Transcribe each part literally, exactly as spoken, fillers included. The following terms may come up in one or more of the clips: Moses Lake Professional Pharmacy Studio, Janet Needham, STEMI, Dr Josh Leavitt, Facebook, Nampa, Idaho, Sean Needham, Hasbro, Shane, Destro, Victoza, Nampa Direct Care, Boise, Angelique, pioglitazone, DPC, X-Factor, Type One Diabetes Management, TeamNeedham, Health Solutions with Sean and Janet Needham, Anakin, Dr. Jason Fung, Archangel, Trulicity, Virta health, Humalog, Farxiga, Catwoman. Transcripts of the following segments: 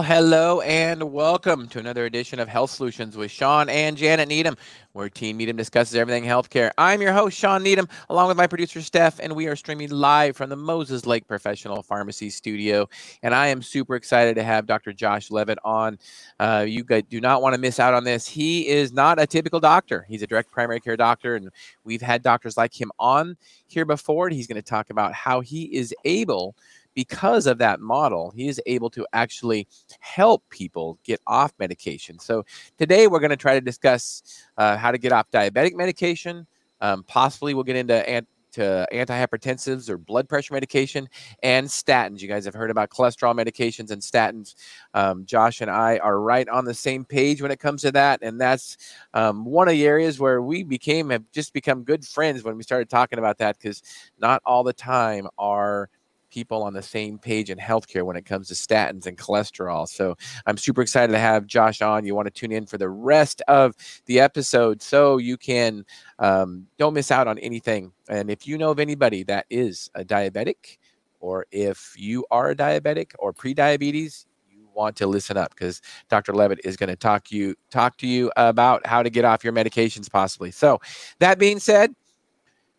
Well, hello and welcome to another edition of Health Solutions with Sean and Janet Needham, where Team Needham discusses everything healthcare. I'm your host, Shawn Needham, along with my producer, Steph, and we are streaming live from the Moses Lake Professional Pharmacy Studio. And I am super excited to have Doctor Josh Leavitt on. Uh, you guys do not want to miss out on this. He is not a typical doctor. He's a direct primary care doctor, and we've had doctors like him on here before. And he's going to talk about how he is able because of that model, he is able to actually help people get off medication. So today we're going to try to discuss uh, how to get off diabetic medication. Um, possibly we'll get into ant- to antihypertensives or blood pressure medication and statins. You guys have heard about cholesterol medications and statins. Um, Josh and I are right on the same page when it comes to that. And that's um, one of the areas where we became, have just become good friends when we started talking about that, because not all the time are people on the same page in healthcare when it comes to statins and cholesterol. So I'm super excited to have Josh on. You want to tune in for the rest of the episode so you can um, don't miss out on anything. And if you know of anybody that is a diabetic, or if you are a diabetic or pre-diabetes, you want to listen up, because Doctor Leavitt is going to talk you talk to you about how to get off your medications possibly. So that being said,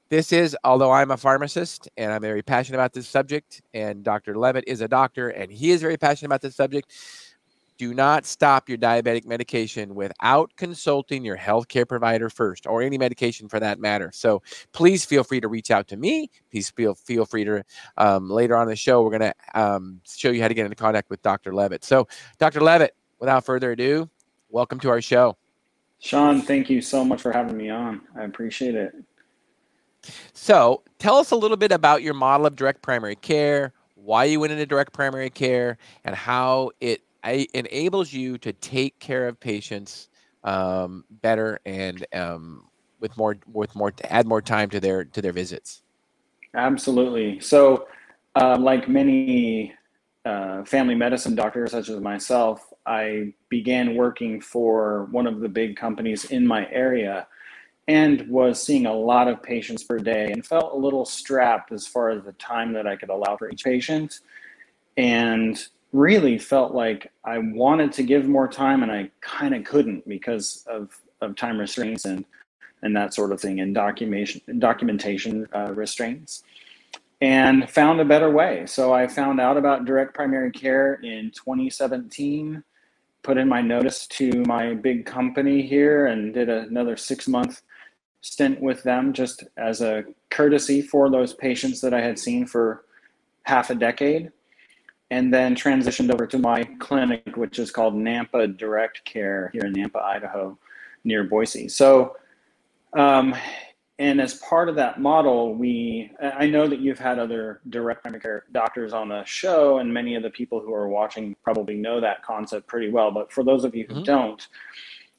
this is, although I'm a pharmacist and I'm very passionate about this subject, and Doctor Leavitt is a doctor and he is very passionate about this subject, do not stop your diabetic medication without consulting your healthcare provider first, or any medication for that matter. So please feel free to reach out to me. Please feel feel free to, um, later on in the show, we're going to um, show you how to get into contact with Doctor Leavitt. So Doctor Leavitt, without further ado, welcome to our show. Sean, thank you so much for having me on. I appreciate it. So tell us a little bit about your model of direct primary care, why you went into direct primary care, and how it enables you to take care of patients um, better and um, with more, with more, add more time to their to their visits. Absolutely. So, uh, like many uh, family medicine doctors, such as myself, I began working for one of the big companies in my area, and was seeing a lot of patients per day, and felt a little strapped as far as the time that I could allow for each patient, and really felt like I wanted to give more time and I kind of couldn't because of, of time restraints and, and that sort of thing, and documentation, documentation uh, restraints, and found a better way. So I found out about direct primary care in twenty seventeen, put in my notice to my big company here, and did another six-month stint with them just as a courtesy for those patients that I had seen for half a decade, and then transitioned over to my clinic, which is called Nampa Direct Care here in Nampa, Idaho, near Boise. So, um, and as part of that model, we, I know that you've had other direct primary care doctors on the show, and many of the people who are watching probably know that concept pretty well, but for those of you who mm-hmm. don't,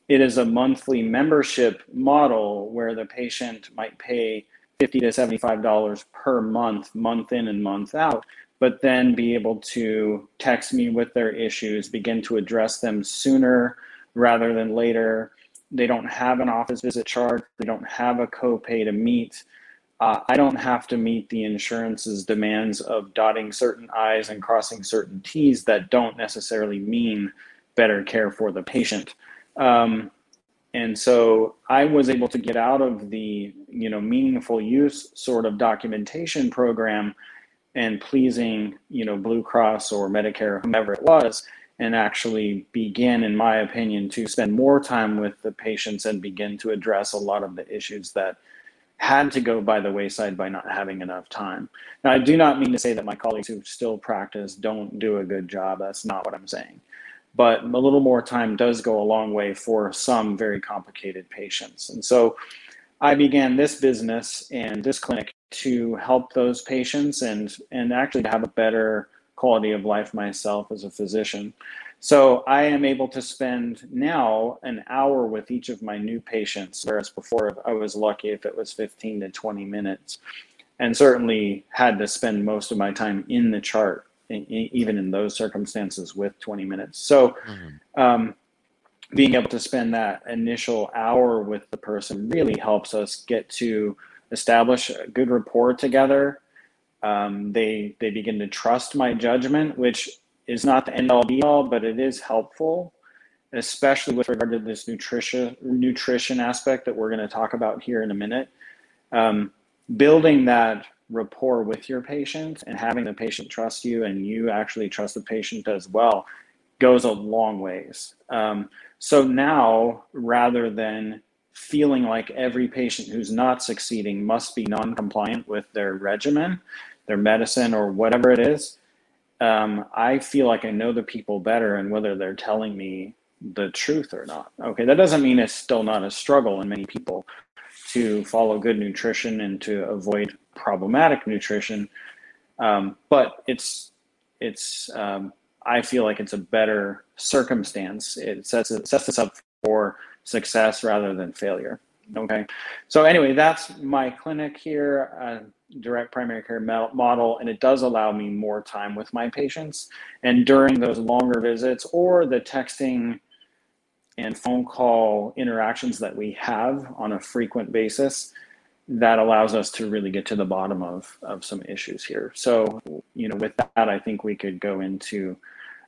it is a monthly membership model where the patient might pay fifty to seventy-five dollars per month, month in and month out, but then be able to text me with their issues, begin to address them sooner rather than later. They don't have an office visit charge. They don't have a copay to meet. Uh, I don't have to meet the insurance's demands of dotting certain I's and crossing certain T's that don't necessarily mean better care for the patient. Um, and so I was able to get out of the, you know, meaningful use sort of documentation program and pleasing, you know, Blue Cross or Medicare, whomever it was, and actually begin, in my opinion, to spend more time with the patients and begin to address a lot of the issues that had to go by the wayside by not having enough time. Now, I do not mean to say that my colleagues who still practice don't do a good job. That's not what I'm saying. But a little more time does go a long way for some very complicated patients. And so I began this business and this clinic to help those patients and, and actually to have a better quality of life myself as a physician. So I am able to spend now an hour with each of my new patients, whereas before I was lucky if it was fifteen to twenty minutes, and certainly had to spend most of my time in the chart, even in those circumstances, with twenty minutes. So um, being able to spend that initial hour with the person really helps us get to establish a good rapport together. Um, they they begin to trust my judgment, which is not the end all be all, but it is helpful, especially with regard to this nutrition nutrition aspect that we're going to talk about here in a minute. Um, building that rapport with your patient and having the patient trust you, and you actually trust the patient as well, goes a long ways. Um, so now, rather than feeling like every patient who's not succeeding must be non-compliant with their regimen, their medicine, or whatever it is, um, I feel like I know the people better and whether they're telling me the truth or not. Okay, that doesn't mean it's still not a struggle in many people to follow good nutrition and to avoid problematic nutrition, um, but it's it's um, I feel like it's a better circumstance. It sets it sets us up for success rather than failure. Okay, so anyway, that's my clinic here, uh, direct primary care model, and it does allow me more time with my patients. And during those longer visits or the texting and phone call interactions that we have on a frequent basis, that allows us to really get to the bottom of, of some issues here. So, you know, with that, I think we could go into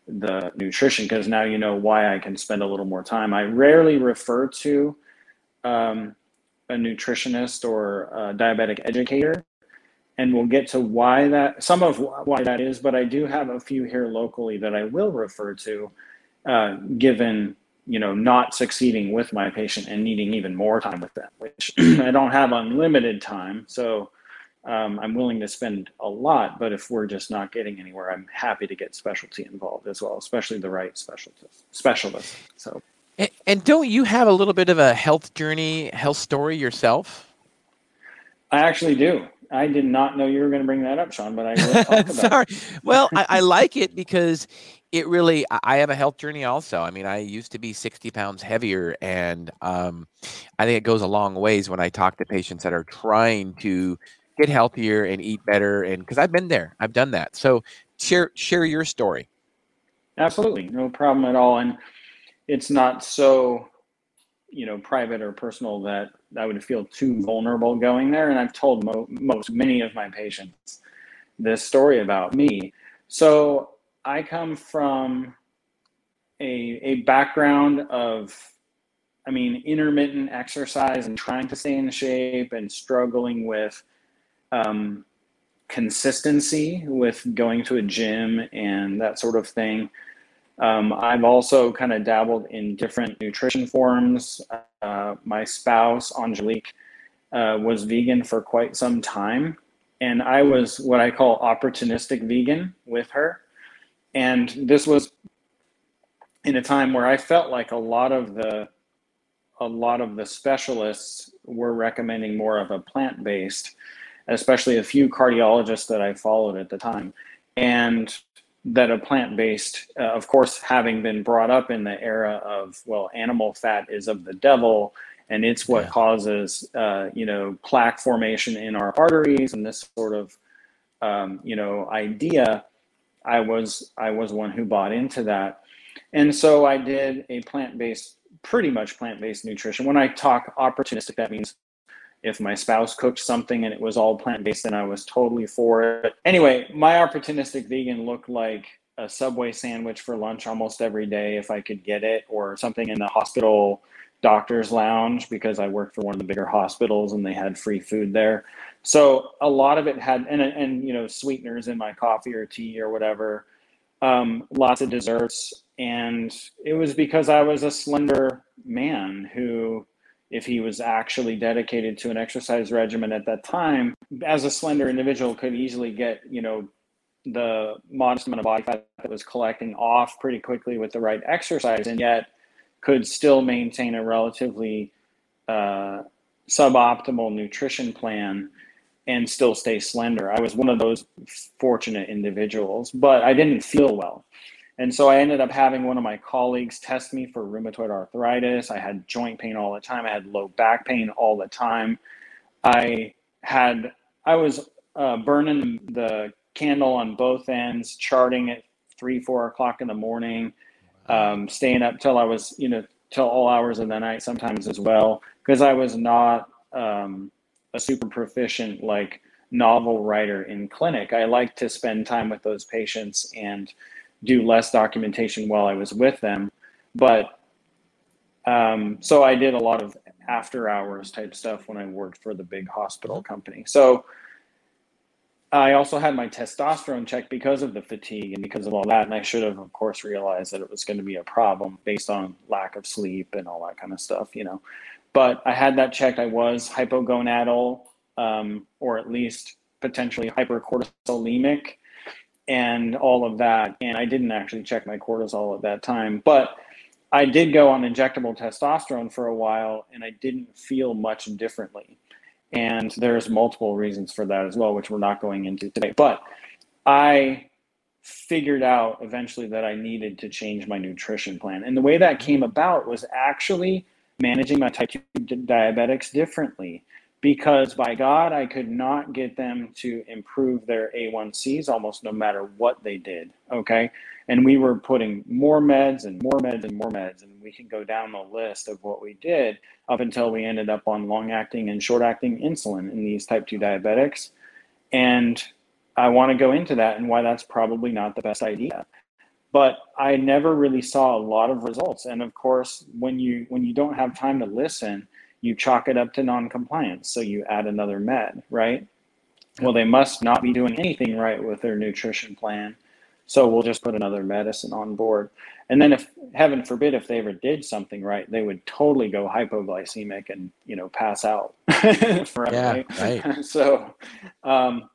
the nutrition, because now you know why I can spend a little more time. I rarely refer to um, a nutritionist or a diabetic educator, and we'll get to why that, some of why that is, but I do have a few here locally that I will refer to, uh, given, you know, not succeeding with my patient and needing even more time with them, which I don't have unlimited time. So um, I'm willing to spend a lot, but if we're just not getting anywhere, I'm happy to get specialty involved as well, especially the right specialist. specialist. So, and, and don't you have a little bit of a health journey, health story yourself? I actually do. I did not know you were going to bring that up, Sean, but I will talk about Sorry. it. Well, I, I like it because it really, I have a health journey also. I mean, I used to be sixty pounds heavier, and um, I think it goes a long ways when I talk to patients that are trying to get healthier and eat better, and because I've been there, I've done that. So share share your story. Absolutely, no problem at all. And it's not so, you know, private or personal that I would feel too vulnerable going there. And I've told mo- most many of my patients this story about me. So I come from a, a background of, I mean, intermittent exercise and trying to stay in shape and struggling with um, consistency with going to a gym and that sort of thing. Um, I've also kind of dabbled in different nutrition forms. Uh, my spouse, Angelique, uh, was vegan for quite some time. And I was what I call opportunistic vegan with her. And this was in a time where I felt like a lot of the a lot of the specialists were recommending more of a plant-based, especially a few cardiologists that I followed at the time. And that a plant-based, uh, of course, having been brought up in the era of, well, animal fat is of the devil, and it's what yeah. causes, uh, you know, plaque formation in our arteries and this sort of, um, you know, idea. I was I was one who bought into that. And so I did a plant-based, pretty much plant-based nutrition. When I talk opportunistic, that means if my spouse cooked something and it was all plant-based, then I was totally for it. Anyway, my opportunistic vegan looked like a Subway sandwich for lunch almost every day if I could get it, or something in the hospital doctor's lounge because I worked for one of the bigger hospitals and they had free food there. So a lot of it had, and, and you know, sweeteners in my coffee or tea or whatever, um, lots of desserts. And it was because I was a slender man who, if he was actually dedicated to an exercise regimen at that time, as a slender individual, could easily get, you know, the modest amount of body fat that was collecting off pretty quickly with the right exercise, and yet could still maintain a relatively uh, suboptimal nutrition plan and still stay slender. I was one of those fortunate individuals, but I didn't feel well. And so I ended up having one of my colleagues test me for rheumatoid arthritis. I had joint pain all the time. I had low back pain all the time. I had, I was uh, burning the candle on both ends, charting at three, four o'clock in the morning, um, staying up till I was, you know, till all hours of the night sometimes as well, because I was not um, a super proficient, like, novel writer in clinic. I like to spend time with those patients and do less documentation while I was with them. But um, so I did a lot of after hours type stuff when I worked for the big hospital company. So I also had my testosterone checked because of the fatigue and because of all that. And I should have, of course, realized that it was going to be a problem based on lack of sleep and all that kind of stuff, you know. But I had that checked. I was hypogonadal, um, or at least potentially hypercortisolemic and all of that. And I didn't actually check my cortisol at that time. But I did go on injectable testosterone for a while, and I didn't feel much differently. And there's multiple reasons for that as well, which we're not going into today. But I figured out eventually that I needed to change my nutrition plan. And the way that came about was actually managing my type two diabetics differently, because by God, I could not get them to improve their A one Cs almost no matter what they did, okay? And we were putting more meds and more meds and more meds, and we can go down the list of what we did up until we ended up on long-acting and short-acting insulin in these type two diabetics. And I want to go into that and why that's probably not the best idea. But I never really saw a lot of results. And of course, when you when you don't have time to listen, you chalk it up to non-compliance. So you add another med, right? Well, they must not be doing anything right with their nutrition plan, so we'll just put another medicine on board. And then, if heaven forbid, if they ever did something right, they would totally go hypoglycemic and, you know, pass out forever. Yeah, right. So um,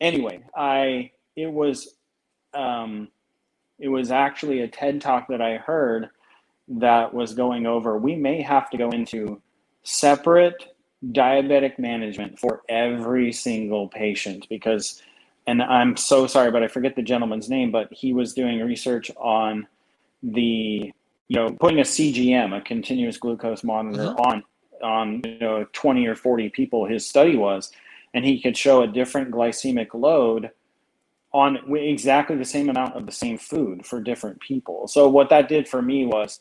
anyway, I it was um, it was actually a TED talk that I heard that was going over, we may have to go into separate diabetic management for every single patient, because, and I'm so sorry, but I forget the gentleman's name, but he was doing research on the, you know, putting a C G M, a continuous glucose monitor, mm-hmm. on, on, you know, twenty or forty people, his study was, and he could show a different glycemic load on exactly the same amount of the same food for different people. So what that did for me was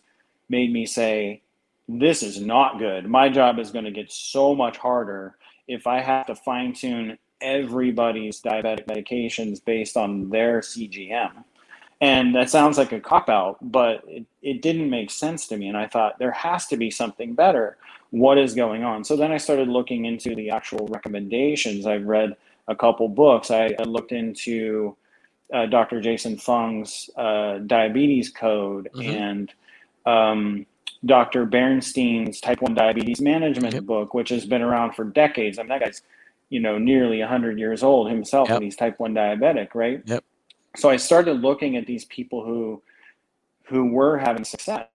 made me say, this is not good. My job is going to get so much harder if I have to fine tune everybody's diabetic medications based on their C G M. And that sounds like a cop out, but it, it didn't make sense to me. And I thought, there has to be something better. What is going on? So then I started looking into the actual recommendations. I've read a couple books. I looked into uh, Doctor Jason Fung's uh, Diabetes Code, mm-hmm. and um, Doctor Bernstein's Type One Diabetes Management, yep. book, which has been around for decades. I mean, that guy's, you know, nearly one hundred years old himself, yep. and he's Type One diabetic, right? Yep. So I started looking at these people who who were having success,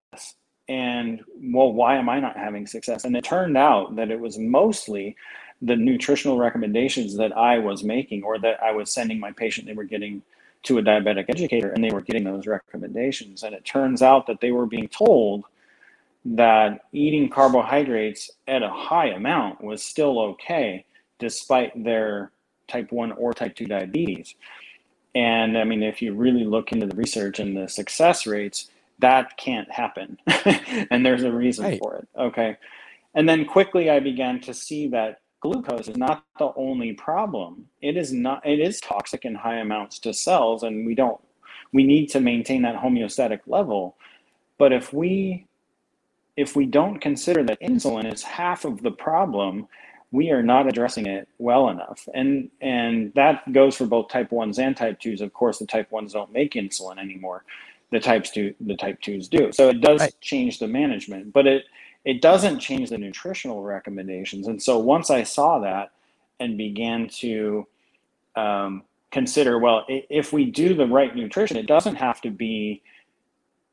and, well, why am I not having success? And it turned out that it was mostly the nutritional recommendations that I was making, or that I was sending my patient. They were getting to a diabetic educator and they were getting those recommendations. And it turns out that they were being told that eating carbohydrates at a high amount was still okay, despite their type one or type two diabetes. And I mean, if you really look into the research and the success rates, that can't happen. And there's a reason, right. for it. Okay. And then quickly I began to see that glucose is not the only problem. It is not, it is toxic in high amounts to cells, and we don't, we need to maintain that homeostatic level. But if we, if we don't consider that insulin is half of the problem, we are not addressing it well enough. And, and that goes for both type ones and type twos. Of course, the type ones don't make insulin anymore. The types do, the type twos do. So it does, right. change the management, but it, it doesn't change the nutritional recommendations. And so once I saw that and began to um, consider, well, if we do the right nutrition, it doesn't have to be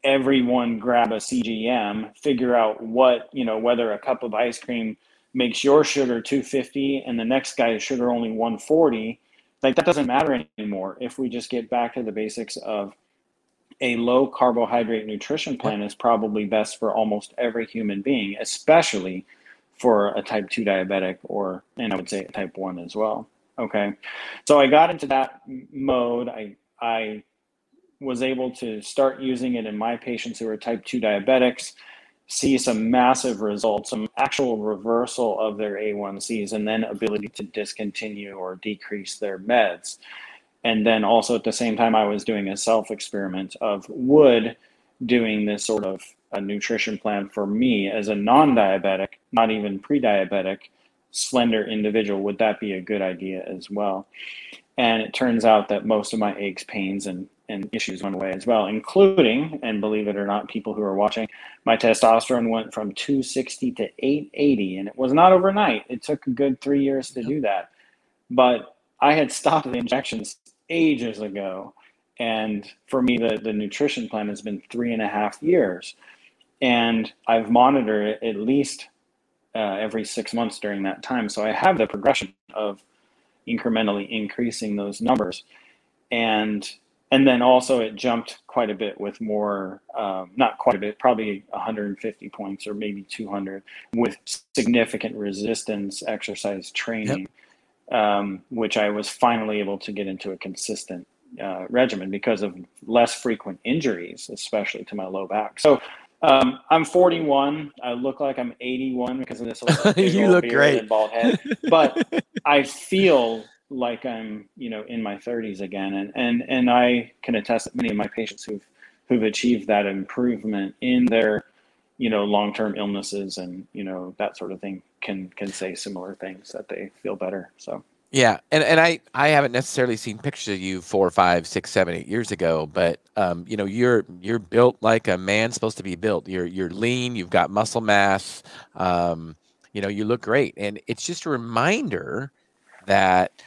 everyone grab a C G M, figure out what, you know, whether a cup of ice cream makes your sugar two fifty and the next guy's sugar only one forty. Like, that doesn't matter anymore. If we just get back to the basics of a low carbohydrate nutrition plan is probably best for almost every human being, especially for a type two diabetic, or, and I would say a type one as well. Okay. So I got into that mode. I, I was able to start using it in my patients who are type two diabetics, see some massive results, some actual reversal of their A one Cs, and then ability to discontinue or decrease their meds. And then also at the same time, I was doing a self-experiment of would doing this sort of a nutrition plan for me as a non-diabetic, not even pre-diabetic, slender individual, would that be a good idea as well? And it turns out that most of my aches, pains, and, and issues went away as well, including, and believe it or not, people who are watching, my testosterone went from two sixty to eight eighty, and it was not overnight. It took a good three years to do that. But I had stopped the injections ages ago. And for me, the, the nutrition plan has been three and a half years. And I've monitored it at least uh, every six months during that time. So I have the progression of incrementally increasing those numbers. And and then also it jumped quite a bit with more, um, not quite a bit, probably one hundred fifty points or maybe two hundred with significant resistance exercise training, yep. um, which I was finally able to get into a consistent uh, regimen because of less frequent injuries, especially to my low back. So Um, I'm forty-one. I look like I'm eighty-one because of this little you look great. And bald head. But I feel like I'm, you know, in my thirties again. And, and, and I can attest that many of my patients who've, who've achieved that improvement in their, you know, long-term illnesses and, you know, that sort of thing can, can say similar things that they feel better. So. Yeah. And, and I, I haven't necessarily seen pictures of you four, five, six, seven, eight years ago, but, um, you know, you're, you're built like a man's supposed to be built. You're, you're lean, you've got muscle mass. Um, you know, you look great. And it's just a reminder that,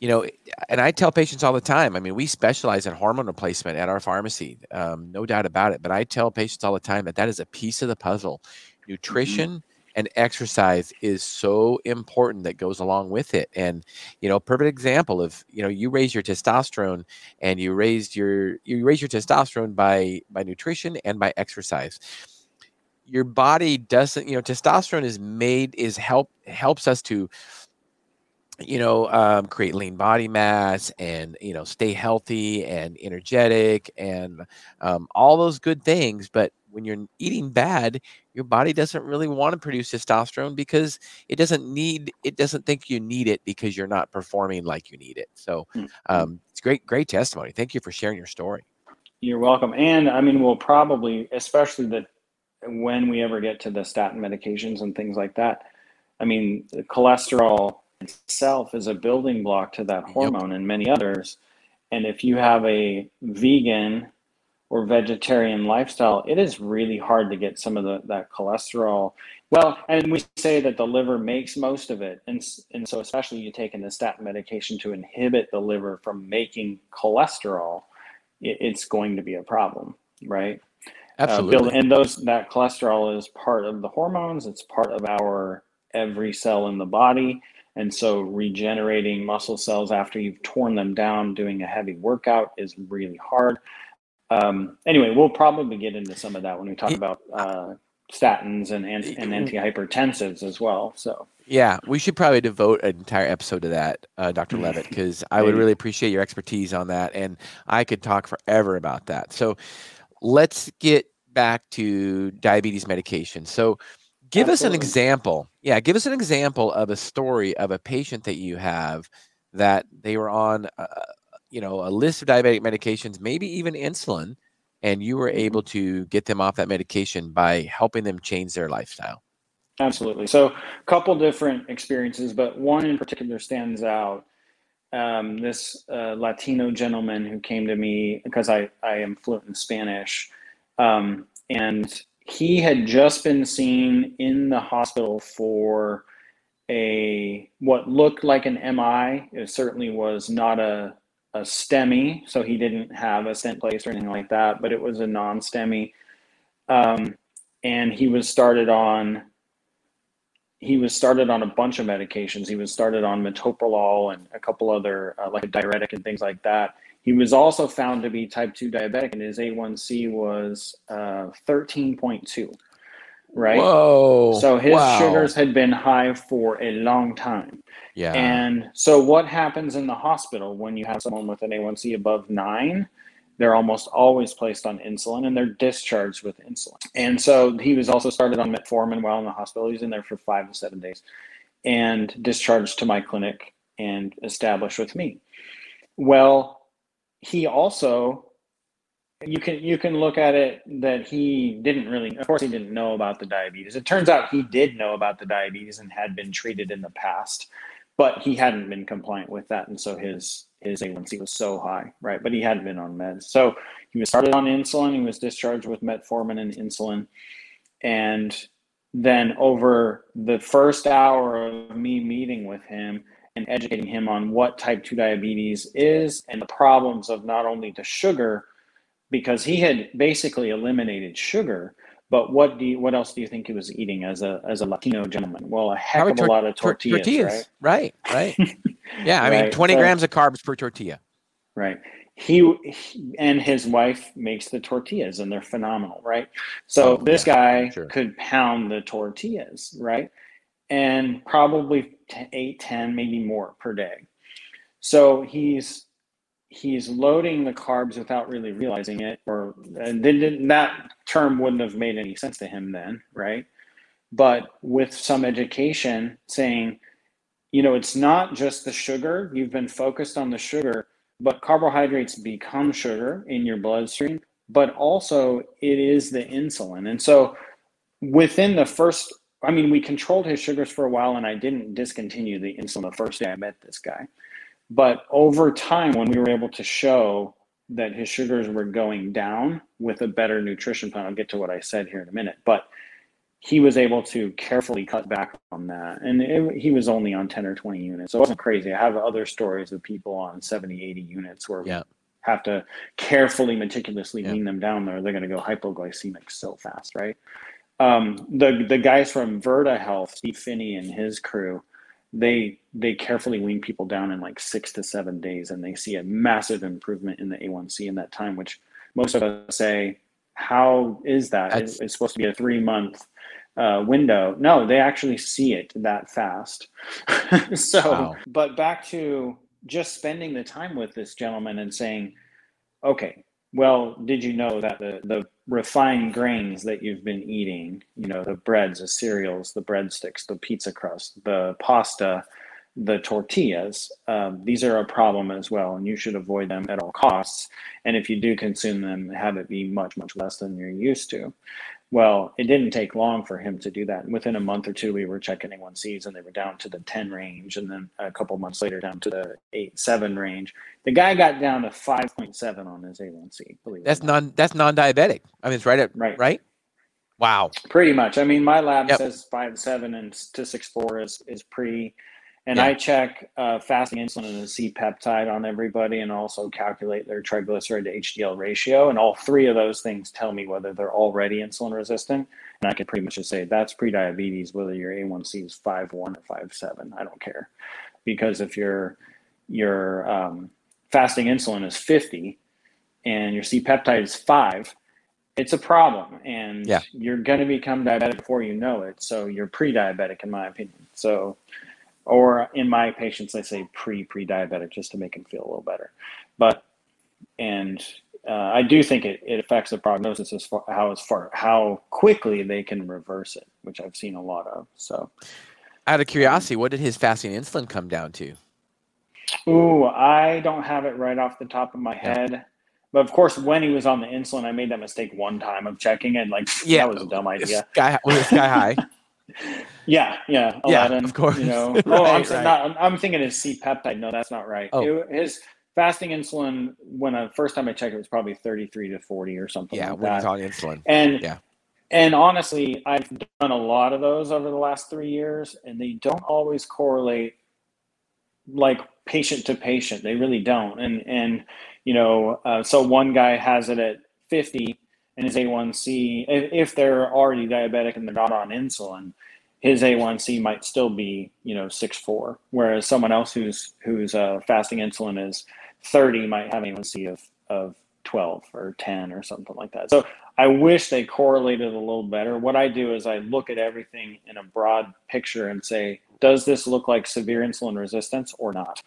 you know, and I tell patients all the time, I mean, we specialize in hormone replacement at our pharmacy, um, no doubt about it. But I tell patients all the time that that is a piece of the puzzle. Nutrition, mm-hmm. and exercise is so important that goes along with it. And, you know, perfect example of, you know, you raise your testosterone and you raised your, you raise your testosterone by, by nutrition and by exercise. Your body doesn't, you know, testosterone is made, is help, helps us to, you know, um, create lean body mass and, you know, stay healthy and energetic and um, all those good things. But when you're eating bad, your body doesn't really want to produce testosterone because it doesn't need, it doesn't think you need it because you're not performing like you need it. So um, it's great, great testimony. Thank you for sharing your story. You're welcome. And I mean, we'll probably, especially that when we ever get to the statin medications and things like that, I mean, the cholesterol itself is a building block to that hormone yep. and many others. And if you have a vegan or vegetarian lifestyle, it is really hard to get some of the, that cholesterol. Well, and we say that the liver makes most of it. And, and so especially you take in the statin medication to inhibit the liver from making cholesterol, it, it's going to be a problem, right? Absolutely. Uh, build, and those that cholesterol is part of the hormones. It's part of our every cell in the body. And so regenerating muscle cells after you've torn them down, doing a heavy workout is really hard. Um, anyway, we'll probably get into some of that when we talk about uh, statins and, and and antihypertensives as well. So yeah, we should probably devote an entire episode to that, uh, Doctor Leavitt, because I would really appreciate your expertise on that, and I could talk forever about that. So let's get back to diabetes medication. So give Absolutely. us an example. Yeah, give us an example of a story of a patient that you have that they were on Uh, you know, a list of diabetic medications, maybe even insulin, and you were able to get them off that medication by helping them change their lifestyle. Absolutely. So a couple different experiences, but one in particular stands out. Um, this uh, Latino gentleman who came to me because I, I am fluent in Spanish, um, and he had just been seen in the hospital for a what looked like an M I. It certainly was not a a STEMI, so he didn't have a stent place or anything like that, but it was a non-STEMI. Um, and he was started on, he was started on a bunch of medications. He was started on metoprolol and a couple other, uh, like a diuretic and things like that. He was also found to be type two diabetic, and his A one C was uh, thirteen point two, right? Whoa! So his wow. sugars had been high for a long time. Yeah. And so what happens in the hospital when you have someone with an A one C above nine, they're almost always placed on insulin and they're discharged with insulin. And so he was also started on metformin while in the hospital. He was in there for five to seven days and discharged to my clinic and established with me. Well, he also, you can you can look at it that he didn't really, of course he didn't know about the diabetes. It turns out he did know about the diabetes and had been treated in the past, but he hadn't been compliant with that. And so his his A one C was so high, right? But he hadn't been on meds. So he was started on insulin. He was discharged with metformin and insulin. And then over the first hour of me meeting with him and educating him on what type two diabetes is and the problems of not only the sugar, because he had basically eliminated sugar, but what do you, what else do you think he was eating as a as a Latino gentleman? Well, a heck of a lot of tortillas, tortillas. right? Right, right. Yeah, I mean, right. twenty so, grams of carbs per tortilla. Right. He, he and his wife makes the tortillas, and they're phenomenal, right? So oh, this yeah, guy sure. could pound the tortillas, right? And probably eight, ten, maybe more per day. So he's he's loading the carbs without really realizing it, or and they didn't, that term wouldn't have made any sense to him then, right? But with some education saying, you know, it's not just the sugar. You've been focused on the sugar, but carbohydrates become sugar in your bloodstream, but also it is the insulin. And so within the first, I mean, we controlled his sugars for a while, and I didn't discontinue the insulin the first day I met this guy. But over time, when we were able to show that his sugars were going down with a better nutrition plan, I'll get to what I said here in a minute, but he was able to carefully cut back on that. And it, he was only on ten or twenty units. So it wasn't crazy. I have other stories of people on seventy, eighty units where yeah. we have to carefully, meticulously yeah. wean them down, or they're going to go hypoglycemic so fast, right? Um, the, the guys from Virta Health, Steve Phinney and his crew, they they carefully wean people down in like six to seven days, and they see a massive improvement in the A one C in that time, which most of us say, how is that? It's, it's supposed to be a three-month uh, window. No, they actually see it that fast. so, wow. But back to just spending the time with this gentleman and saying, okay, well, did you know that the, the refined grains that you've been eating, you know, the breads, the cereals, the breadsticks, the pizza crust, the pasta, the tortillas, um, these are a problem as well, and you should avoid them at all costs. And if you do consume them, have it be much, much less than you're used to. Well, it didn't take long for him to do that. And within a month or two, we were checking A one Cs, and they were down to the ten range. And then a couple months later, down to the eight, seven range. The guy got down to five point seven on his A one C. Believe that's it non. That's non-diabetic. I mean, it's right at right. right? Wow. Pretty much. I mean, my lab yep. says five point seven and to six point four is is pre. And yeah. I check uh, fasting insulin and a C-peptide on everybody, and also calculate their triglyceride to H D L ratio. And all three of those things tell me whether they're already insulin resistant. And I can pretty much just say that's pre-diabetes, whether your A one C is five point one or five point seven. I don't care. Because if your your um, fasting insulin is fifty and your C-peptide is five, it's a problem. And yeah. you're going to become diabetic before you know it. So you're pre-diabetic, in my opinion. So... Or in my patients, I say pre pre diabetic just to make them feel a little better. But and uh, I do think it, it affects the prognosis as far how as far how quickly they can reverse it, which I've seen a lot of. So, out of curiosity, what did his fasting insulin come down to? Ooh, I don't have it right off the top of my head. But of course, when he was on the insulin, I made that mistake one time of checking it. Like yeah, that was a dumb idea. Sky, was it sky high? Yeah, yeah, Aladdin, yeah. Of course, you know. right, oh, I'm, right. not, I'm thinking his C-peptide. No, that's not right. Oh. It, his fasting insulin, when I first time I checked, it was probably thirty-three to forty or something. Yeah, like when that. It's on insulin. And yeah, and honestly, I've done a lot of those over the last three years, and they don't always correlate, like patient to patient. They really don't. And and you know, uh, so one guy has it at fifty. And his A one C, if they're already diabetic and they're not on insulin, his A one C might still be, you know, six point four. Whereas someone else who's who's uh, fasting insulin is thirty might have an A one C of, of twelve or ten or something like that. So I wish they correlated a little better. What I do is I look at everything in a broad picture and say, does this look like severe insulin resistance or not?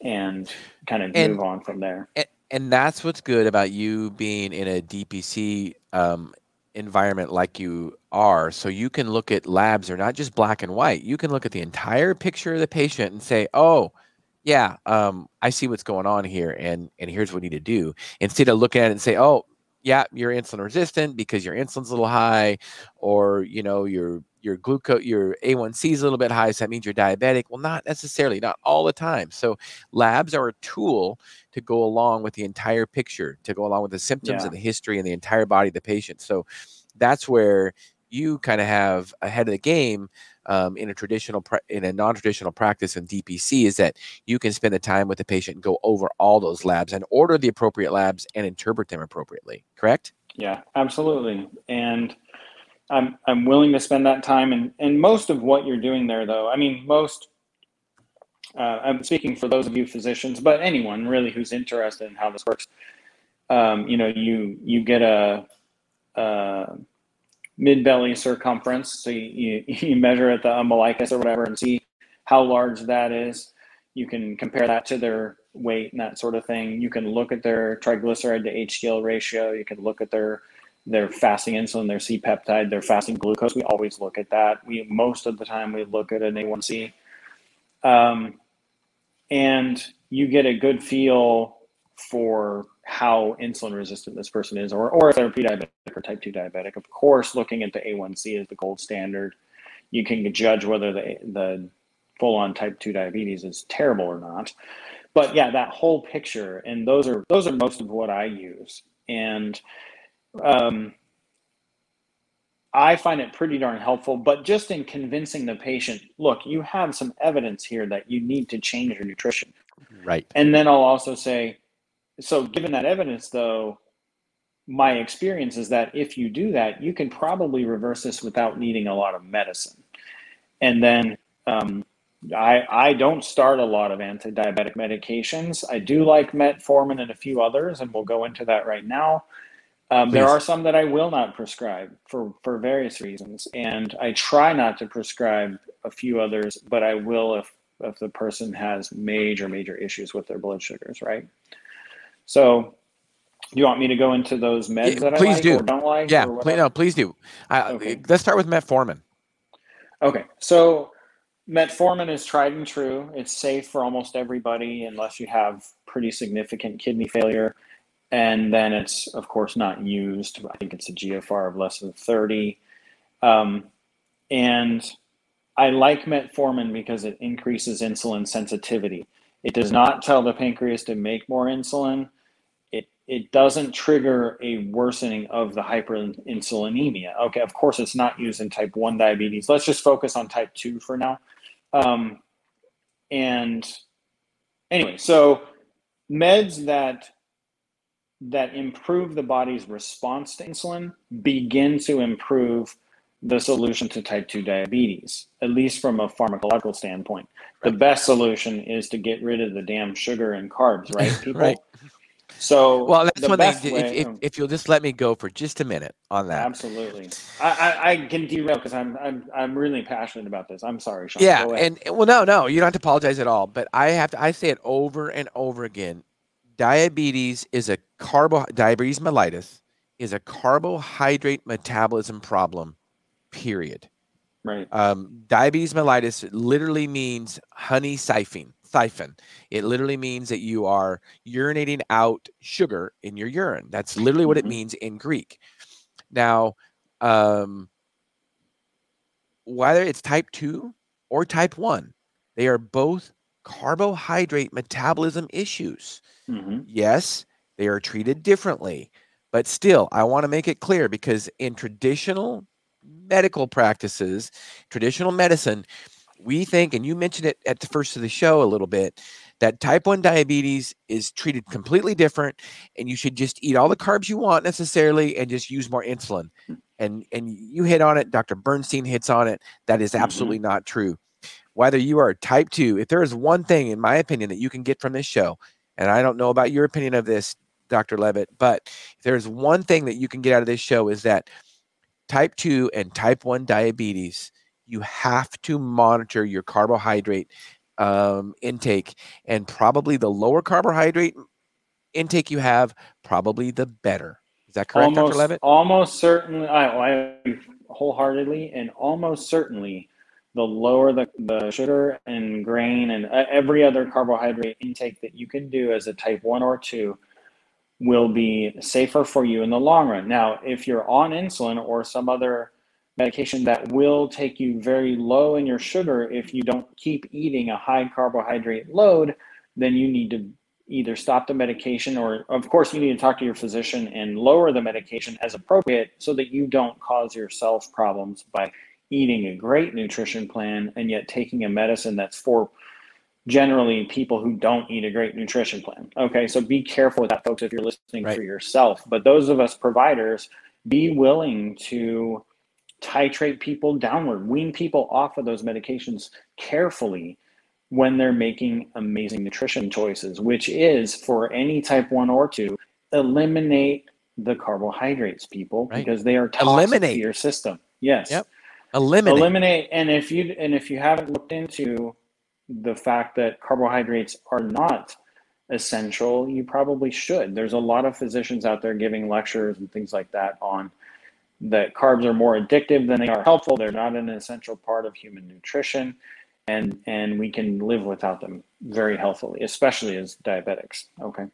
And kind of and, move on from there. And- And that's what's good about you being in a D P C um, environment like you are. So you can look at labs, they're not just black and white. You can look at the entire picture of the patient and say, oh, yeah, um, I see what's going on here, and and here's what we need to do. Instead of looking at it and say, oh, yeah, you're insulin resistant because your insulin's a little high, or, you know, your your glucose, your A one C is a little bit high, so that means you're diabetic. Well, not necessarily, not all the time. So labs are a tool to go along with the entire picture, to go along with the symptoms yeah. and the history and the entire body of the patient. So that's where you kind of have ahead of the game um, in a traditional, pra- in a non-traditional practice in D P C, is that you can spend the time with the patient and go over all those labs and order the appropriate labs and interpret them appropriately. Correct? Yeah, absolutely. And I'm I'm willing to spend that time. And, and most of what you're doing there, though, I mean, most, uh, I'm speaking for those of you physicians, but anyone really who's interested in how this works, um, you know, you, you get a, uh, mid-belly circumference. So you, you, you measure at the umbilicus or whatever and see how large that is. You can compare that to their weight and that sort of thing. You can look at their triglyceride to H D L ratio. You can look at their their fasting insulin, their C-peptide, their fasting glucose. We always look at that. We most of the time we look at an A one C. Um, and you get a good feel for how insulin resistant this person is, or, or if they're pre-diabetic or type two diabetic. Of course, looking at the A one C is the gold standard. You can judge whether the, the full-on type two diabetes is terrible or not. But yeah, that whole picture, and those are those are most of what I use. And um, I find it pretty darn helpful, but just in convincing the patient, look, you have some evidence here that you need to change your nutrition. Right. And then I'll also say, so given that evidence, though, my experience is that if you do that, you can probably reverse this without needing a lot of medicine. And then um, I, I don't start a lot of anti-diabetic medications. I do like metformin and a few others, and we'll go into that right now. Um, there are some that I will not prescribe for, for various reasons, and I try not to prescribe a few others, but I will if, if the person has major, major issues with their blood sugars, right? So do you want me to go into those meds that please I like do. or don't like? Yeah, please, no, please do. Uh, okay. Let's start with metformin. Okay. So metformin is tried and true. It's safe for almost everybody unless you have pretty significant kidney failure. And then it's, of course, not used. I think it's a G F R of less than thirty. Um, and I like metformin because it increases insulin sensitivity. It does not tell the pancreas to make more insulin. It it doesn't trigger a worsening of the hyperinsulinemia. Okay, of course, it's not used in type one diabetes. Let's just focus on type two for now. Um, and anyway, so meds that that improve the body's response to insulin begin to improve the solution to type two diabetes, at least from a pharmacological standpoint. The best solution is to get rid of the damn sugar and carbs, right, people? Right. So well, that's the one best thing. Way, if, if, if you'll just let me go for just a minute on that. Absolutely. I, I, I can derail because I'm I'm I'm really passionate about this. I'm sorry, Sean. Yeah, and well, no, no, you don't have to apologize at all. But I have to. I say it over and over again. Diabetes is a carbo. Diabetes mellitus is a carbohydrate metabolism problem. Period. Right. Um, diabetes mellitus literally means honey siphon. Siphon. It literally means that you are urinating out sugar in your urine. That's literally what mm-hmm. it means in Greek. Now, um, whether it's type two or type one, they are both carbohydrate metabolism issues. Mm-hmm. Yes, they are treated differently, but still, I want to make it clear because in traditional medical practices, traditional medicine, we think, and you mentioned it at the first of the show a little bit, that type one diabetes is treated completely different and you should just eat all the carbs you want necessarily and just use more insulin. And and you hit on it, Doctor Bernstein hits on it. That is absolutely mm-hmm. not true. Whether you are type two, if there is one thing, in my opinion, that you can get from this show, and I don't know about your opinion of this, Doctor Leavitt, but if there's one thing that you can get out of this show is that type two and type one diabetes, you have to monitor your carbohydrate um, intake, and probably the lower carbohydrate intake you have, probably the better. Is that correct, almost, Doctor Leavitt? Almost certainly, I, I wholeheartedly and almost certainly the lower the, the sugar and grain and every other carbohydrate intake that you can do as a type one or two will be safer for you in the long run. Now, if you're on insulin or some other medication that will take you very low in your sugar, if you don't keep eating a high carbohydrate load, then you need to either stop the medication or, of course, you need to talk to your physician and lower the medication as appropriate so that you don't cause yourself problems by eating a great nutrition plan and yet taking a medicine that's for generally people who don't eat a great nutrition plan. Okay, so be careful with that, folks, if you're listening right. for yourself. But those of us providers, be willing to titrate people downward, wean people off of those medications carefully when they're making amazing nutrition choices, which is for any type one or two, eliminate the carbohydrates, people, right. because they are toxic eliminate. to your system. Yes. Yep. Eliminate. Eliminate. And if you and if you haven't looked into the fact that carbohydrates are not essential, you probably should. There's a lot of physicians out there giving lectures and things like that on that carbs are more addictive than they are helpful. They're not an essential part of human nutrition, and and we can live without them very healthily, especially as diabetics. Okay.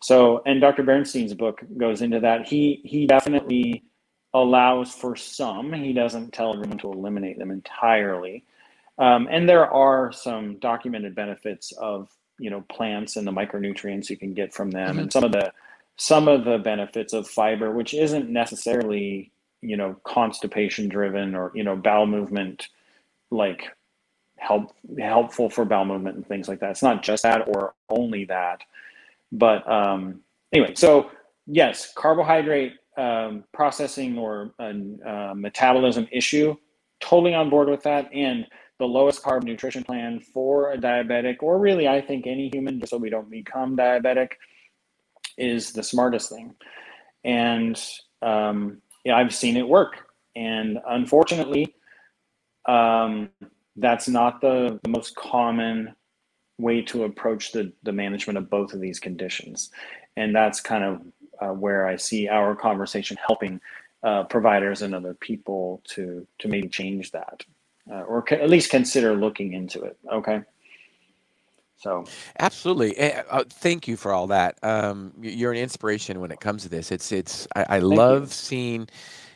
So, and Doctor Bernstein's book goes into that. He he definitely allows for some. He doesn't tell everyone to eliminate them entirely. Um, and there are some documented benefits of, you know, plants and the micronutrients you can get from them, mm-hmm. and some of the some of the benefits of fiber, which isn't necessarily, you know, constipation driven or, you know, bowel movement, like help helpful for bowel movement and things like that. It's not just that or only that. But um, anyway, so yes, carbohydrate um, processing or a uh, metabolism issue, totally on board with that. And the lowest carb nutrition plan for a diabetic, or really, I think any human, just so we don't become diabetic, is the smartest thing. And um, yeah, I've seen it work. And unfortunately, um, that's not the, the most common way to approach the, the management of both of these conditions. And that's kind of uh, where I see our conversation helping uh, providers and other people to, to maybe change that. Uh, or c- at least consider looking into it. Okay. So. Absolutely. Uh, thank you for all that. Um, you're an inspiration when it comes to this. It's, it's, I, I love you. seeing,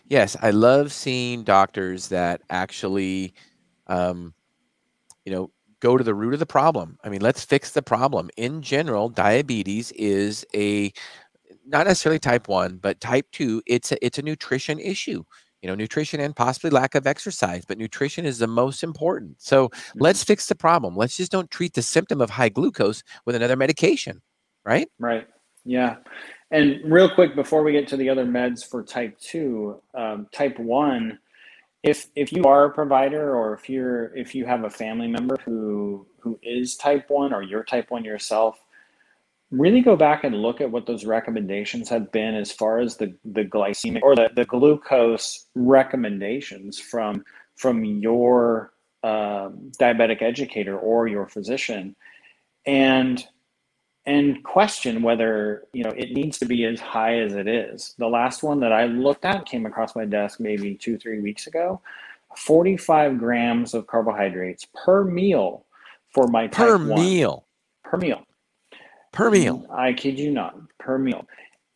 yes, I love seeing doctors that actually, um, you know, go to the root of the problem. I mean, let's fix the problem. In general, diabetes is a, not necessarily type one, but type two, it's a, it's a nutrition issue. You know, nutrition and possibly lack of exercise, but nutrition is the most important. So mm-hmm. let's fix the problem. Let's just don't treat the symptom of high glucose with another medication, right? Right. Yeah. And real quick, before we get to the other meds for type two, um, type one, if if you are a provider or if you're if you have a family member who who is type one or you're type one yourself, really go back and look at what those recommendations have been as far as the, the glycemic or the, the glucose recommendations from from your uh, diabetic educator or your physician, and and question whether, you know, it needs to be as high as it is. The last one that I looked at came across my desk maybe two, three weeks ago, forty-five grams of carbohydrates per meal for my type one. Per meal. Per meal. Per meal. I kid you not, per meal.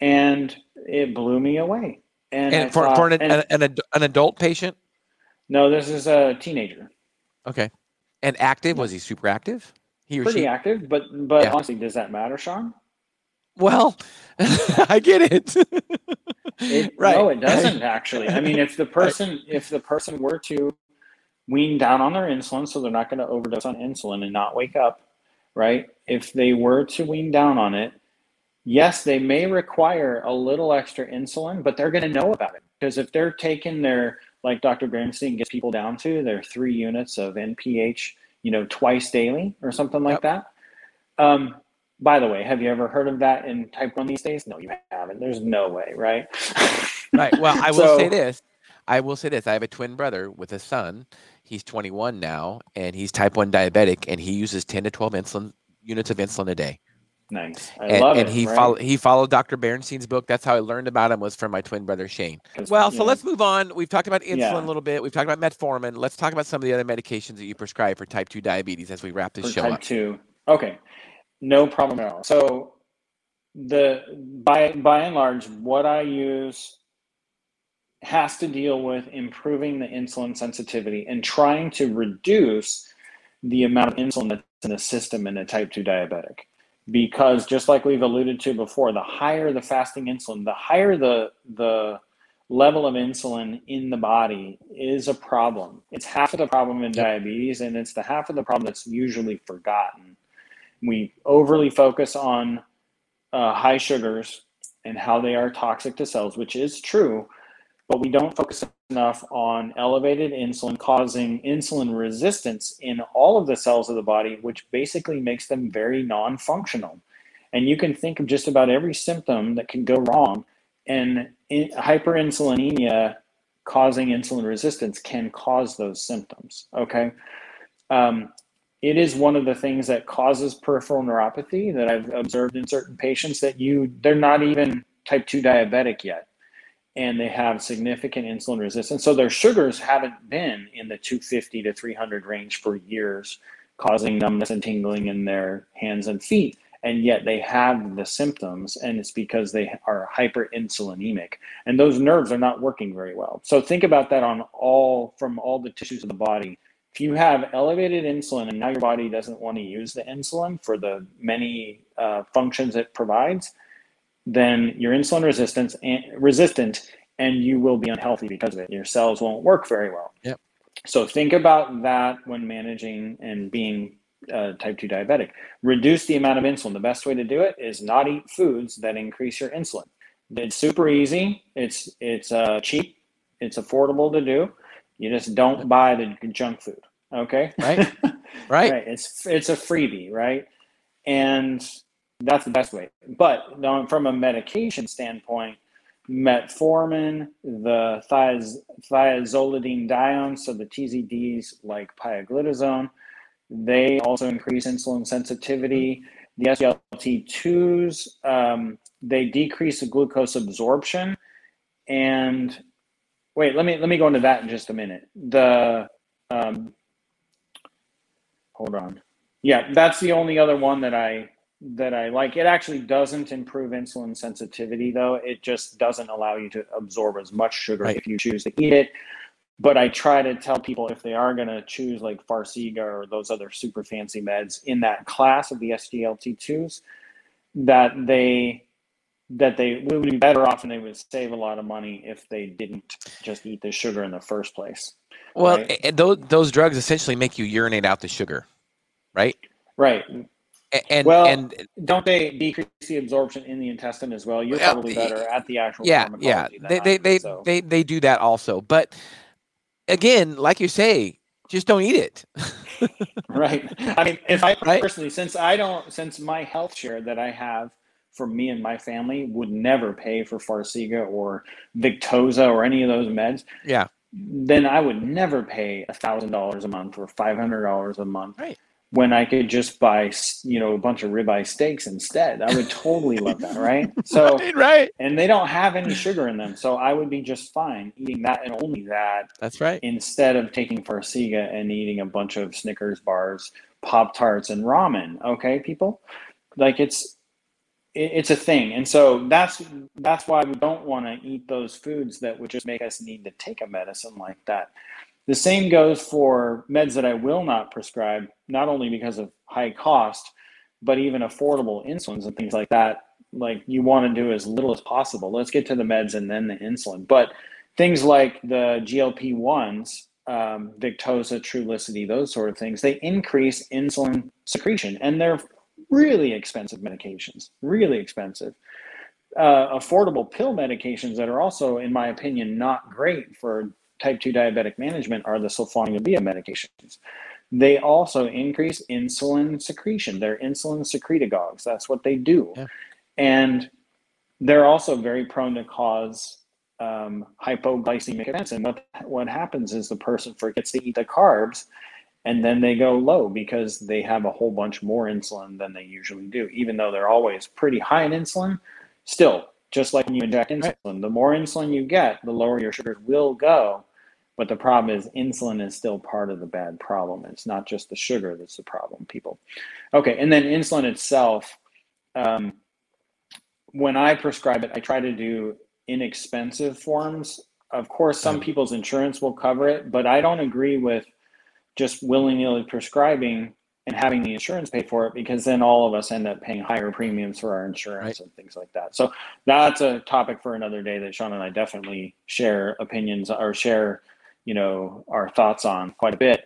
And it blew me away. And, and for, thought, for an, and, an, an an adult patient? No, this is a teenager. Okay. And active? Was he super active? He or Pretty she? active, but, but yeah. honestly, does that matter, Shawn? Well, I get it. it right. No, it doesn't actually. I mean, if the person right. if the person were to wean down on their insulin so they're not going to overdose on insulin and not wake up, right? If they were to wean down on it, yes, they may require a little extra insulin, but they're going to know about it. Because if they're taking their, like Doctor Bernstein gets people down to, their three units of N P H, you know, twice daily or something like yep. that. Um, by the way, have you ever heard of that in type one these days? No, you haven't. There's no way, right? Right. Well, I will so, say this. I will say this. I have a twin brother with a son. He's twenty-one now, and he's type one diabetic, and he uses ten to twelve insulin units of insulin a day. Nice. I and, love and it. And he right? followed he followed Doctor Bernstein's book. That's how I learned about him, was from my twin brother, Shane. Well, so yeah. let's move on. We've talked about insulin yeah. a little bit. We've talked about metformin. Let's talk about some of the other medications that you prescribe for type two diabetes as we wrap this for show type up. Type two. Okay. No problem at all. So the by by and large, what I use has to deal with improving the insulin sensitivity and trying to reduce the amount of insulin that's in the system in a type two diabetic. Because just like we've alluded to before, the higher the fasting insulin, the higher the the level of insulin in the body is a problem. It's half of the problem in diabetes, and it's the half of the problem that's usually forgotten. We overly focus on uh, high sugars and how they are toxic to cells, which is true, but we don't focus enough on elevated insulin causing insulin resistance in all of the cells of the body, which basically makes them very non-functional. And you can think of just about every symptom that can go wrong, and in, hyperinsulinemia causing insulin resistance can cause those symptoms, okay? Um, it is one of the things that causes peripheral neuropathy that I've observed in certain patients that you, they're not even type two diabetic yet, and they have significant insulin resistance. So their sugars haven't been in the two fifty to three hundred range for years, causing numbness and tingling in their hands and feet. And yet they have the symptoms, and it's because they are hyperinsulinemic. And those nerves are not working very well. So think about that on all from all the tissues of the body. If you have elevated insulin and now your body doesn't want to use the insulin for the many uh, functions it provides, then you're insulin resistance and resistant, and you will be unhealthy because of it. Your cells won't work very well. Yep. So think about that when managing and being uh, type two diabetic. Reduce the amount of insulin. The best way to do it is not eat foods that increase your insulin. It's super easy. It's it's uh, cheap. It's affordable to do. You just don't buy the junk food. Okay. Right. Right. Right. It's it's a freebie, right? And that's the best way. But from a medication standpoint, metformin, the thiaz, thiazolidinedione, so the T Z Ds like pioglitazone, they also increase insulin sensitivity. The S G L T twos, um, they decrease the glucose absorption. And wait, let me let me go into that in just a minute. The um, hold on, yeah, that's the only other one that I. that I like. It actually doesn't improve insulin sensitivity, though. It just doesn't allow you to absorb as much sugar right. if you choose to eat it. But I try to tell people if they are going to choose like Farxiga or those other super fancy meds in that class of the S G L T twos, that they that they would be better off and they would save a lot of money if they didn't just eat the sugar in the first place. Well, right? and those, those drugs essentially make you urinate out the sugar, right? Right. And, well, and don't they decrease the absorption in the intestine as well? You're probably better at the actual yeah, pharmacology. Yeah, they, they, they, so. they, they do that also. But again, like you say, just don't eat it. Right. I mean, if I right? personally, since I don't, since my health share that I have for me and my family would never pay for Farxiga or Victoza or any of those meds. Yeah. Then I would never pay one thousand dollars a month or five hundred dollars a month. Right. When I could just buy, you know, a bunch of ribeye steaks instead. I would totally love that, right? So, right, right. And they don't have any sugar in them, so I would be just fine eating that and only that. That's right. Instead of taking Farxiga and eating a bunch of Snickers bars, Pop-Tarts, and ramen. Okay, people, like it's it, it's a thing, and so that's that's why we don't want to eat those foods that would just make us need to take a medicine like that. The same goes for meds that I will not prescribe, not only because of high cost, but even affordable insulins and things like that. Like you want to do as little as possible. Let's get to the meds and then the insulin. But things like the G L P ones, um, Victoza, Trulicity, those sort of things, they increase insulin secretion. And they're really expensive medications, really expensive. Uh, affordable pill medications that are also, in my opinion, not great for type two diabetic management are the sulfonylurea medications. They also increase insulin secretion. They're insulin secretagogues. That's what they do. Yeah. And they're also very prone to cause um, hypoglycemic events. And what, what happens is the person forgets to eat the carbs and then they go low because they have a whole bunch more insulin than they usually do. Even though they're always pretty high in insulin, still, just like when you inject insulin, right, the more insulin you get, the lower your sugars will go. But the problem is insulin is still part of the bad problem. It's not just the sugar that's the problem, people. Okay, and then insulin itself, um, when I prescribe it, I try to do inexpensive forms. Of course, some people's insurance will cover it, but I don't agree with just willy-nilly prescribing and having the insurance pay for it, because then all of us end up paying higher premiums for our insurance, right, and things like that. So that's a topic for another day that Sean and I definitely share opinions or share, you know, our thoughts on quite a bit.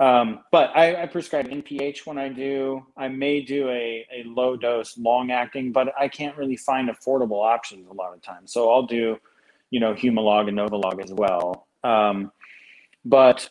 Um, but I, I prescribe N P H when I do. I may do a, a low dose long acting, but I can't really find affordable options a lot of times. So I'll do, you know, Humalog and Novolog as well. Um, but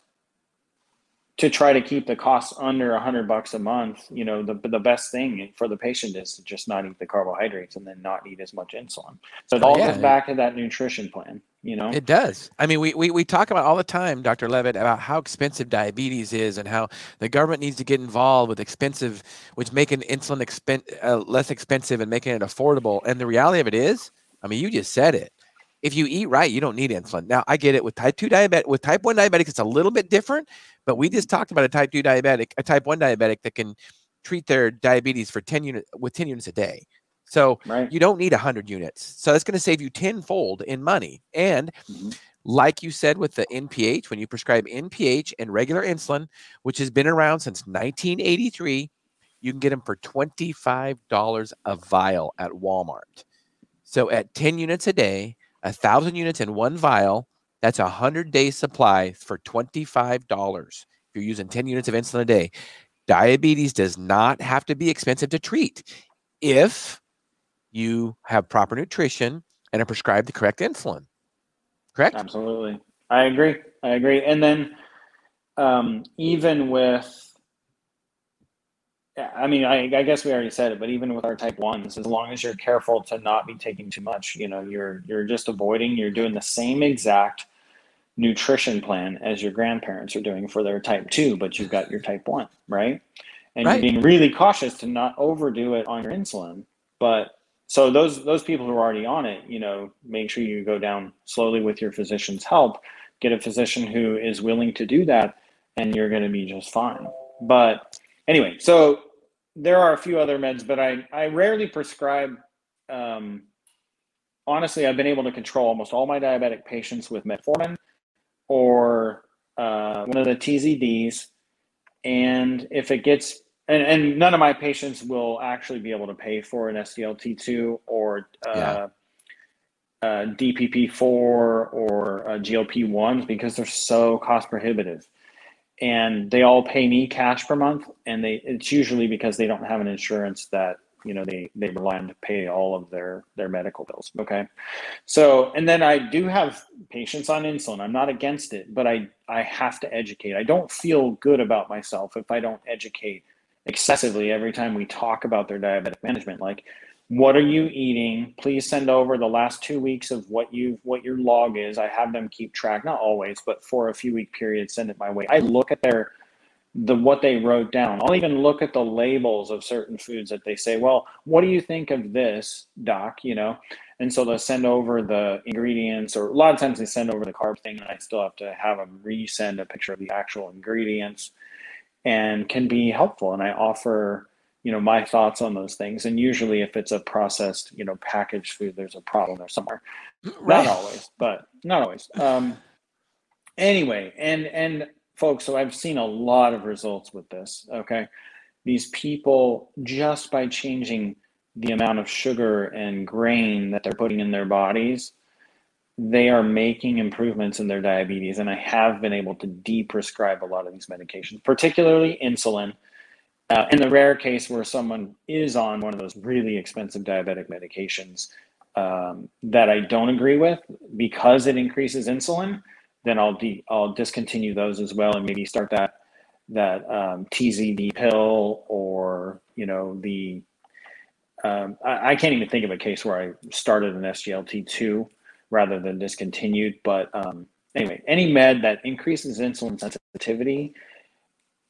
to try to keep the costs under a hundred bucks a month, you know, the the best thing for the patient is to just not eat the carbohydrates and then not eat as much insulin. So it all goes oh, yeah. back to that nutrition plan. You know, it does. I mean, we, we, we talk about all the time, Doctor Leavitt, about how expensive diabetes is and how the government needs to get involved with expensive, which making insulin expen- uh, less expensive and making it affordable. And the reality of it is, I mean, you just said it. If you eat right, you don't need insulin. Now, I get it with type two diabetic, with type one diabetic, it's a little bit different, but we just talked about a type two diabetic, a type one diabetic that can treat their diabetes for ten unit with ten units a day. So right. you don't need one hundred units. So that's going to save you tenfold in money. And mm-hmm. like you said with the N P H, when you prescribe N P H and regular insulin, which has been around since nineteen eighty-three, you can get them for twenty-five dollars a vial at Walmart. So at ten units a day, one thousand units in one vial, that's a one hundred day supply for twenty-five dollars if you're using ten units of insulin a day. Diabetes does not have to be expensive to treat if you have proper nutrition and are prescribed the correct insulin, correct? Absolutely. I agree. I agree. And then um, even with, I mean, I, I guess we already said it, but even with our type ones, as long as you're careful to not be taking too much, you know, you're you're just avoiding, you're doing the same exact nutrition plan as your grandparents are doing for their type two, but you've got your type one, right? And right. you're being really cautious to not overdo it on your insulin, but so those those people who are already on it, you know, make sure you go down slowly with your physician's help. Get a physician who is willing to do that, and you're going to be just fine. But anyway, so there are a few other meds, but I, I rarely prescribe. Um, honestly, I've been able to control almost all my diabetic patients with metformin or uh, one of the T Z Ds. And if it gets... And, and none of my patients will actually be able to pay for an S D L T two or uh, yeah. uh, D P P four or uh, G L P ones because they're so cost prohibitive. And they all pay me cash per month. And they it's usually because they don't have an insurance that, you know, they, they rely on to pay all of their, their medical bills. Okay. So, and then I do have patients on insulin. I'm not against it, but I, I have to educate. I don't feel good about myself if I don't educate excessively every time we talk about their diabetic management. Like, what are you eating? Please send over the last two weeks of what you what your log is. I have them keep track, not always, but for a few week period, send it my way. I look at their the what they wrote down. I'll even look at the labels of certain foods that they say, well, what do you think of this, doc? You know, and so they'll send over the ingredients, or a lot of times they send over the carb thing, and I still have to have them resend a picture of the actual ingredients. And can be helpful. And I offer, you know, my thoughts on those things. And usually if it's a processed, you know, packaged food, there's a problem there somewhere. Right. Not always, but not always. Um, anyway, and, and folks, so I've seen a lot of results with this. Okay. These people, just by changing the amount of sugar and grain that they're putting in their bodies, they are making improvements in their diabetes. And I have been able to de-prescribe a lot of these medications, particularly insulin. Uh, in the rare case where someone is on one of those really expensive diabetic medications um, that I don't agree with because it increases insulin, then I'll de- I'll discontinue those as well and maybe start that that um, T Z D pill or, you know, the um, I, I can't even think of a case where I started an S G L T two rather than discontinued. But um, anyway, any med that increases insulin sensitivity,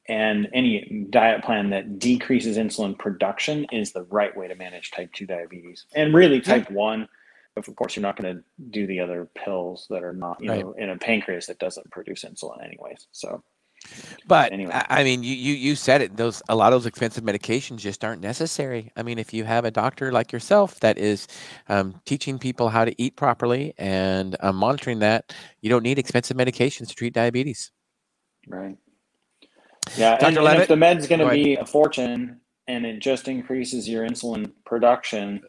And any diet plan that decreases insulin production is the right way to manage type two diabetes. And really type one, but of course, you're not going to do the other pills that are not, you right. know, in a pancreas that doesn't produce insulin anyways. So, but anyway. I mean, you, you, you said it, those, a lot of those expensive medications just aren't necessary. I mean, if you have a doctor like yourself that is um, teaching people how to eat properly and uh, monitoring that, you don't need expensive medications to treat diabetes. Right. Yeah. Doctor And, and if the med's going to be a fortune and it just increases your insulin production,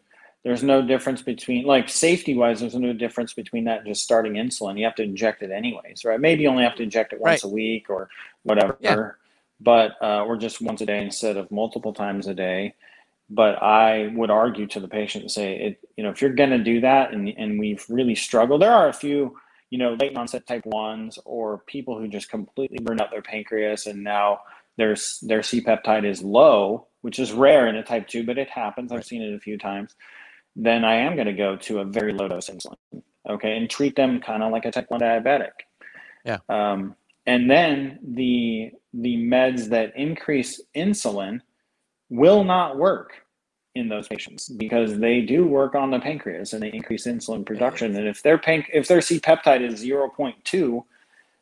there's no difference between, like, safety wise, there's no difference between that and just starting insulin. You have to inject it anyways, right? Maybe you only have to inject it once right. a week or whatever, yeah. but, uh, or just once a day instead of multiple times a day. But I would argue to the patient and say, it, you know, if you're going to do that and, and we've really struggled, there are a few, you know, late onset type ones or people who just completely burn out their pancreas and now their, their C-peptide is low, which is rare in a type two, but it happens. I've right. seen it a few times. Then I am going to go to a very low dose insulin, okay, and treat them kind of like a type one diabetic. Yeah. Um, and then the the meds that increase insulin will not work in those patients because they do work on the pancreas and they increase insulin production. And if their panc- if their C-peptide is zero point two,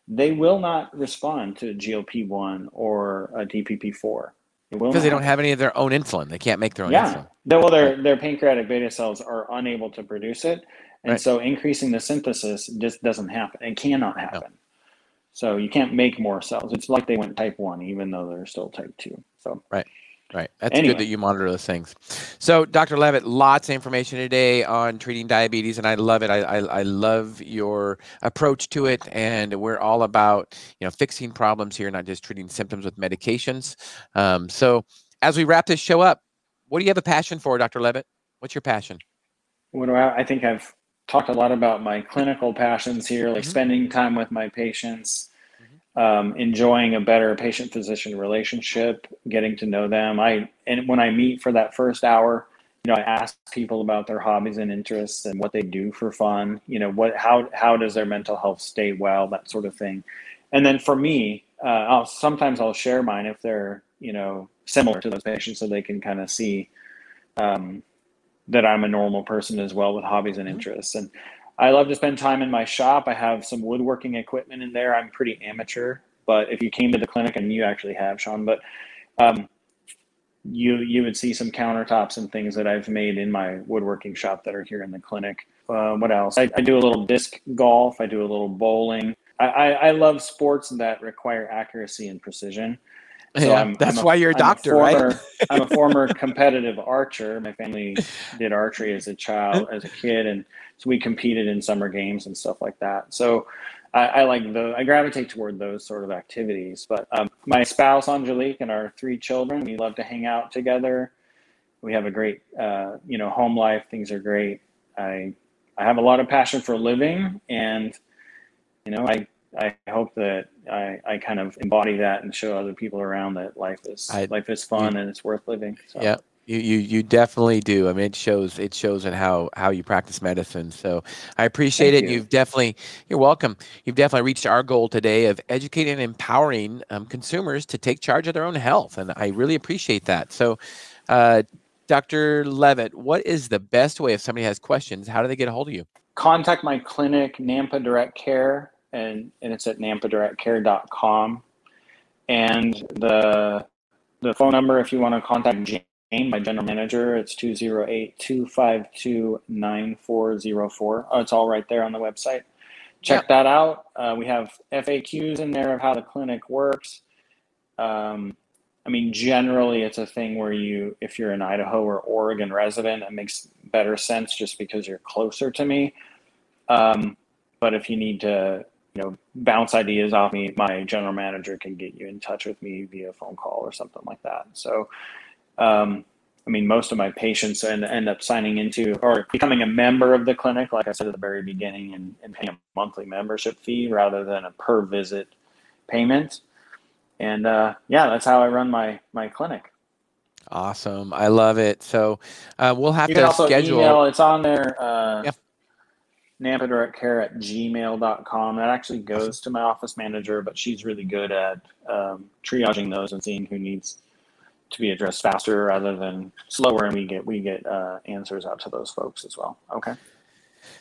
they will not respond to G L P one or a D P P four. Because they don't have any of their own insulin. They can't make their own yeah. insulin. Yeah, well, their, their pancreatic beta cells are unable to produce it. And right. so increasing the synthesis just doesn't happen. It cannot happen. No. So you can't make more cells. It's like they went type one, even though they're still type two. So right. Right. That's anyway. Good that you monitor those things. So, Doctor Leavitt, lots of information today on treating diabetes, and I love it. I, I I love your approach to it, and we're all about, you know, fixing problems here, not just treating symptoms with medications. Um, so, as we wrap this show up, what do you have a passion for, Doctor Leavitt? What's your passion? What do I? I think I've talked a lot about my clinical passions here, like mm-hmm. spending time with my patients. Um, enjoying a better patient-physician relationship, getting to know them. I and when I meet for that first hour, you know, I ask people about their hobbies and interests and what they do for fun. You know, what how how does their mental health stay well, that sort of thing. And then for me, uh, I'll sometimes I'll share mine if they're, you know, similar to those patients, so they can kind of see um, that I'm a normal person as well with hobbies and interests. And I love to spend time in my shop. I have some woodworking equipment in there. I'm pretty amateur, but if you came to the clinic, and you actually have, Sean, but um, you you would see some countertops and things that I've made in my woodworking shop that are here in the clinic. Uh, what else? I, I do a little disc golf. I do a little bowling. I, I, I love sports that require accuracy and precision. So yeah, I'm, that's I'm a, why you're a doctor, I'm a former, right? I'm a former competitive archer. My family did archery as a child, as a kid, and so we competed in summer games and stuff like that. So I, I like the I gravitate toward those sort of activities. But um, my spouse Angelique and our three children, we love to hang out together. We have a great, uh, you know, home life. Things are great. I I have a lot of passion for living, and you know, I. I hope that I, I kind of embody that and show other people around that life is I, life is fun you, and it's worth living. So. Yeah, you, you you definitely do. I mean, it shows it shows in how, how you practice medicine. So I appreciate Thank it. You. You've definitely you're welcome. You've definitely reached our goal today of educating and empowering um, consumers to take charge of their own health, and I really appreciate that. So, uh, Doctor Leavitt, what is the best way if somebody has questions? How do they get a hold of you? Contact my clinic, Nampa Direct Care. And, and it's at nampa direct care dot com. And the the phone number, if you want to contact Jane, my general manager, it's two oh eight, two five two, nine four oh four. Oh, it's all right there on the website. Check yeah. that out. Uh, we have F A Qs in there of how the clinic works. Um, I mean, generally, it's a thing where you, if you're an Idaho or Oregon resident, it makes better sense just because you're closer to me. Um, but if you need to, you know, bounce ideas off me, my general manager can get you in touch with me via phone call or something like that. So, um, I mean, most of my patients end, end up signing into or becoming a member of the clinic, like I said at the very beginning, and, and paying a monthly membership fee rather than a per visit payment. And uh, yeah, that's how I run my my clinic. Awesome, I love it. So uh, we'll have you to can also schedule. Email, it's on there. Uh, yeah. nampa direct care at gmail dot com. That actually goes to my office manager, but she's really good at um, triaging those and seeing who needs to be addressed faster rather than slower. And we get, we get uh, answers out to those folks as well. Okay.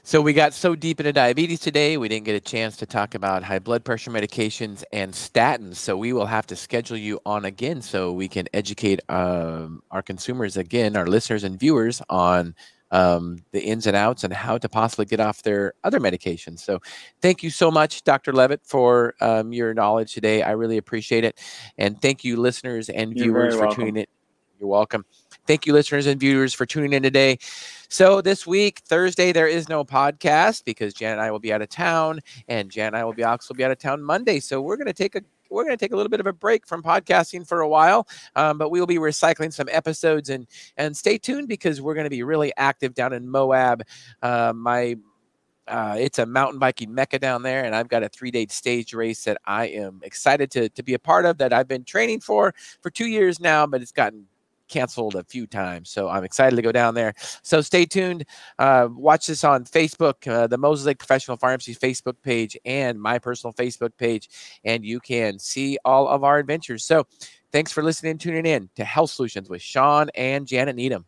So we got so deep into diabetes today, we didn't get a chance to talk about high blood pressure medications and statins. So we will have to schedule you on again so we can educate um, our consumers again, our listeners and viewers on um, the ins and outs and how to possibly get off their other medications. So thank you so much, Doctor Leavitt, for um, your knowledge today. I really appreciate it. And thank you, listeners and viewers, for tuning in. You're welcome. Thank you, listeners and viewers, for tuning in today. So this week, Thursday, there is no podcast because Jan and I will be out of town, and Jan and I will be also be out of town Monday. So we're going to take a we're going to take a little bit of a break from podcasting for a while, um, but we will be recycling some episodes, and and stay tuned because we're going to be really active down in Moab. Uh, my Uh, it's a mountain biking mecca down there, and I've got a three-day stage race that I am excited to to be a part of, that I've been training for for two years now, but it's gotten canceled a few times. So I'm excited to go down there. So stay tuned. Uh, watch this on Facebook, uh, the Moses Lake Professional Pharmacy Facebook page and my personal Facebook page, and you can see all of our adventures. So thanks for listening and tuning in to Health Solutions with Sean and Janet Needham.